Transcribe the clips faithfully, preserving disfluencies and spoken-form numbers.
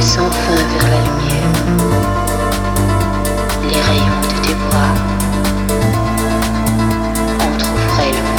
s'étaler sans fin vers la lumière. Les rayons de tes bras entr'ouvraient le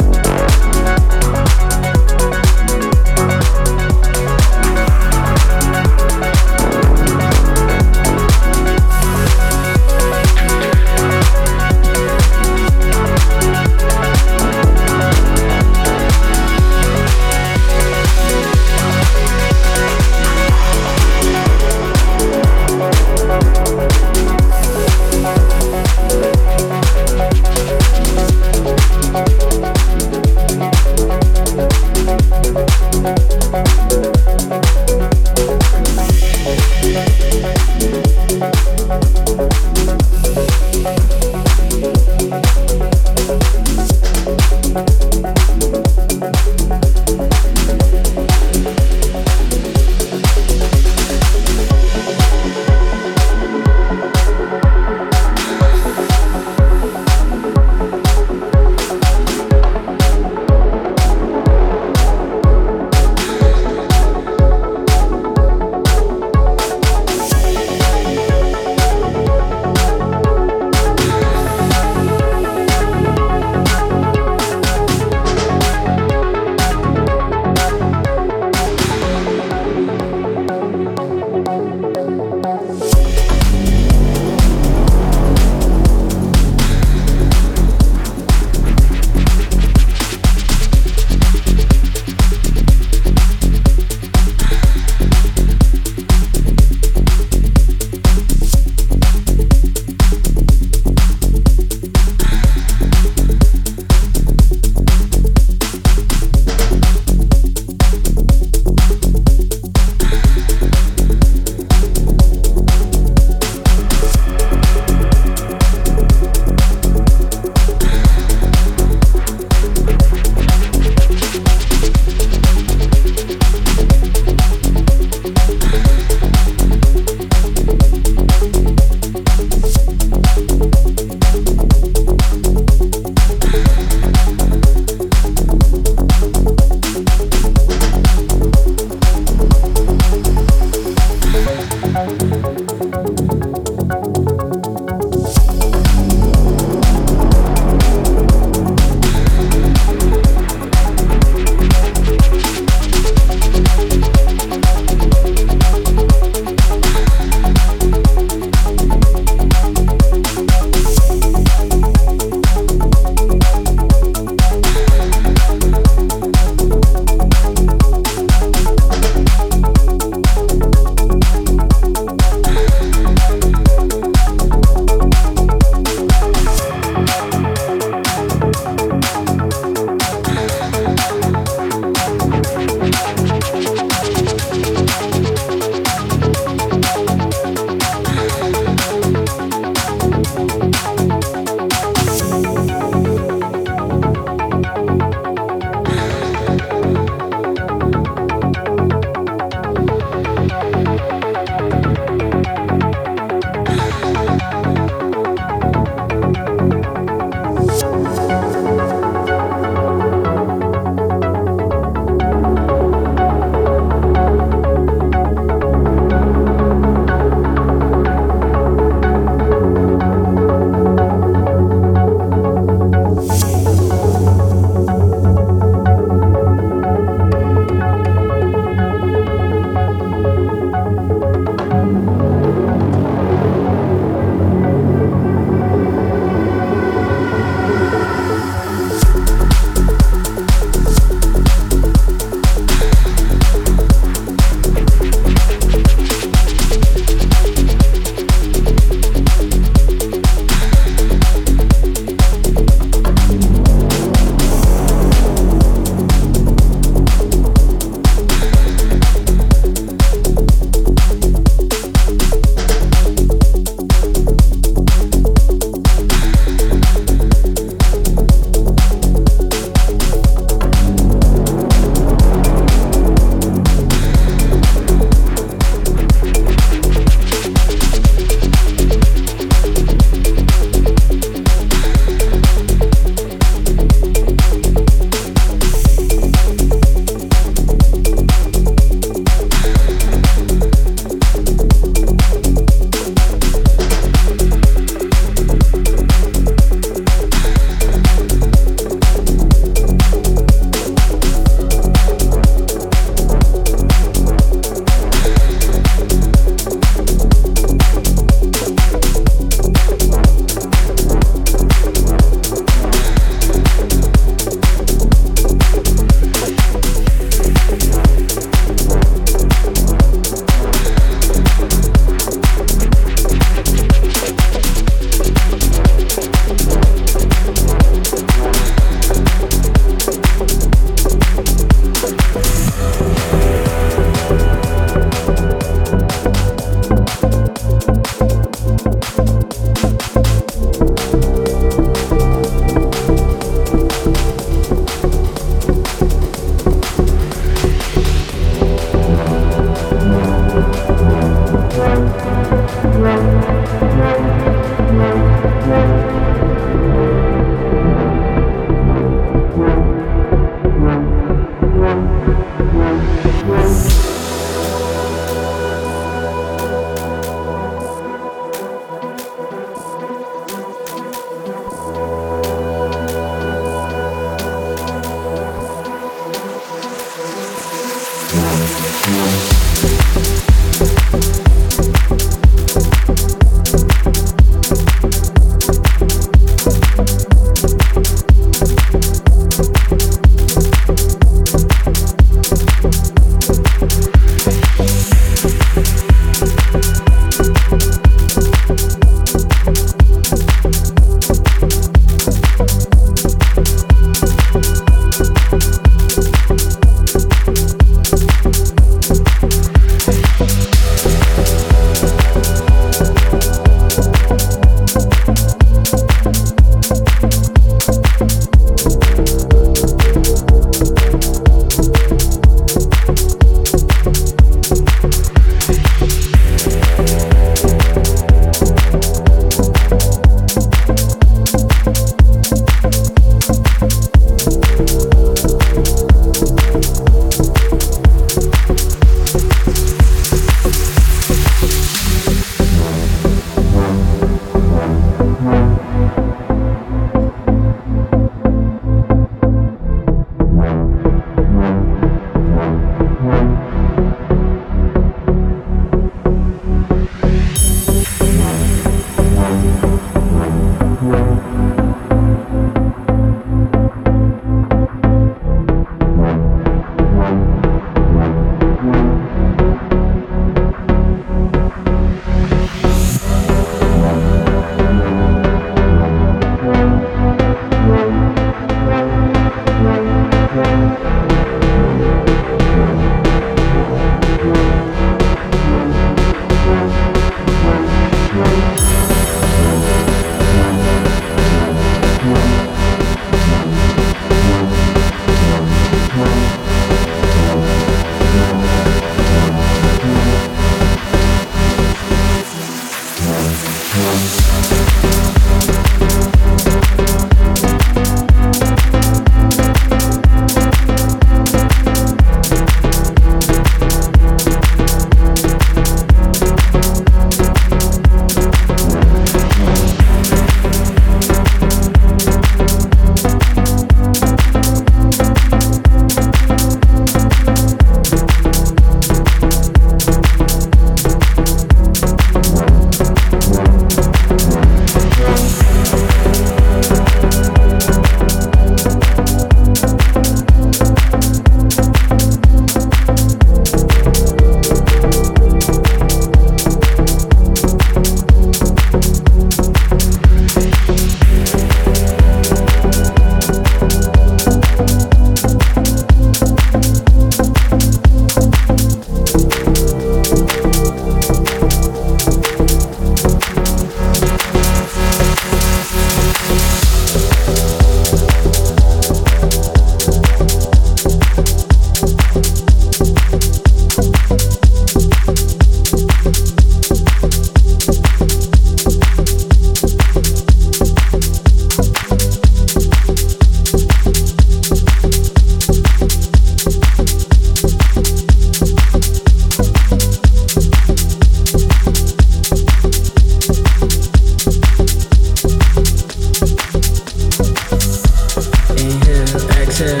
exhale,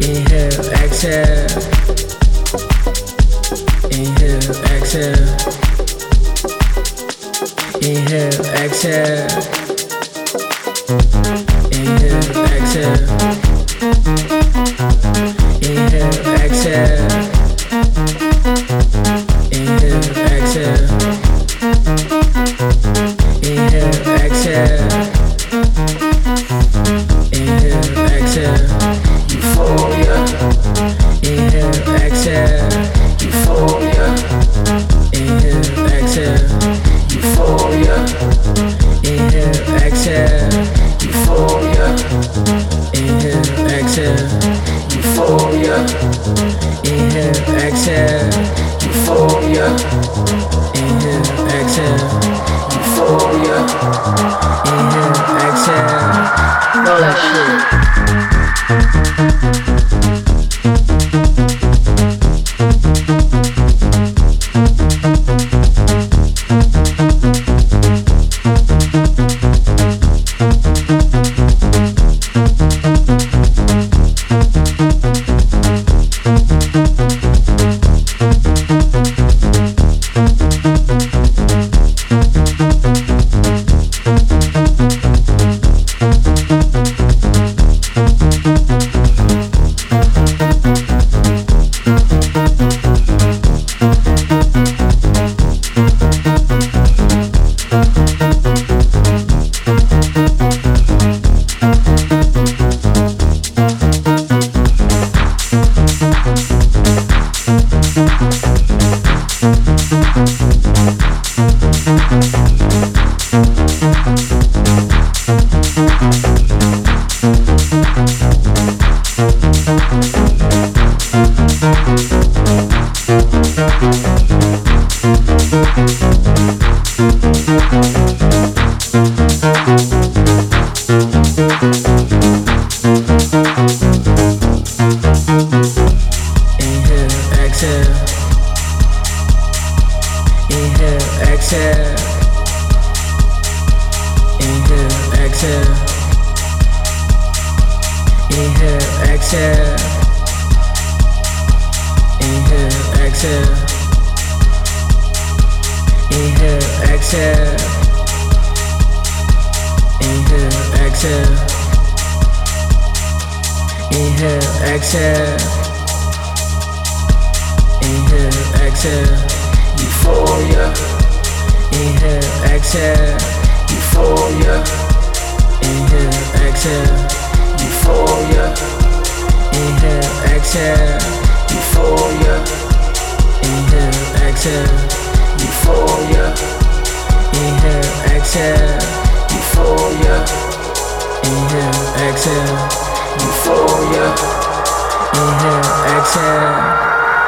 inhale, exhale, inhale, exhale, inhale, exhale, inhale, exhale, inhale, exhale, inhale, exhale, inhale, exhale.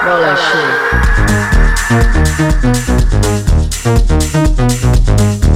Roll that shit.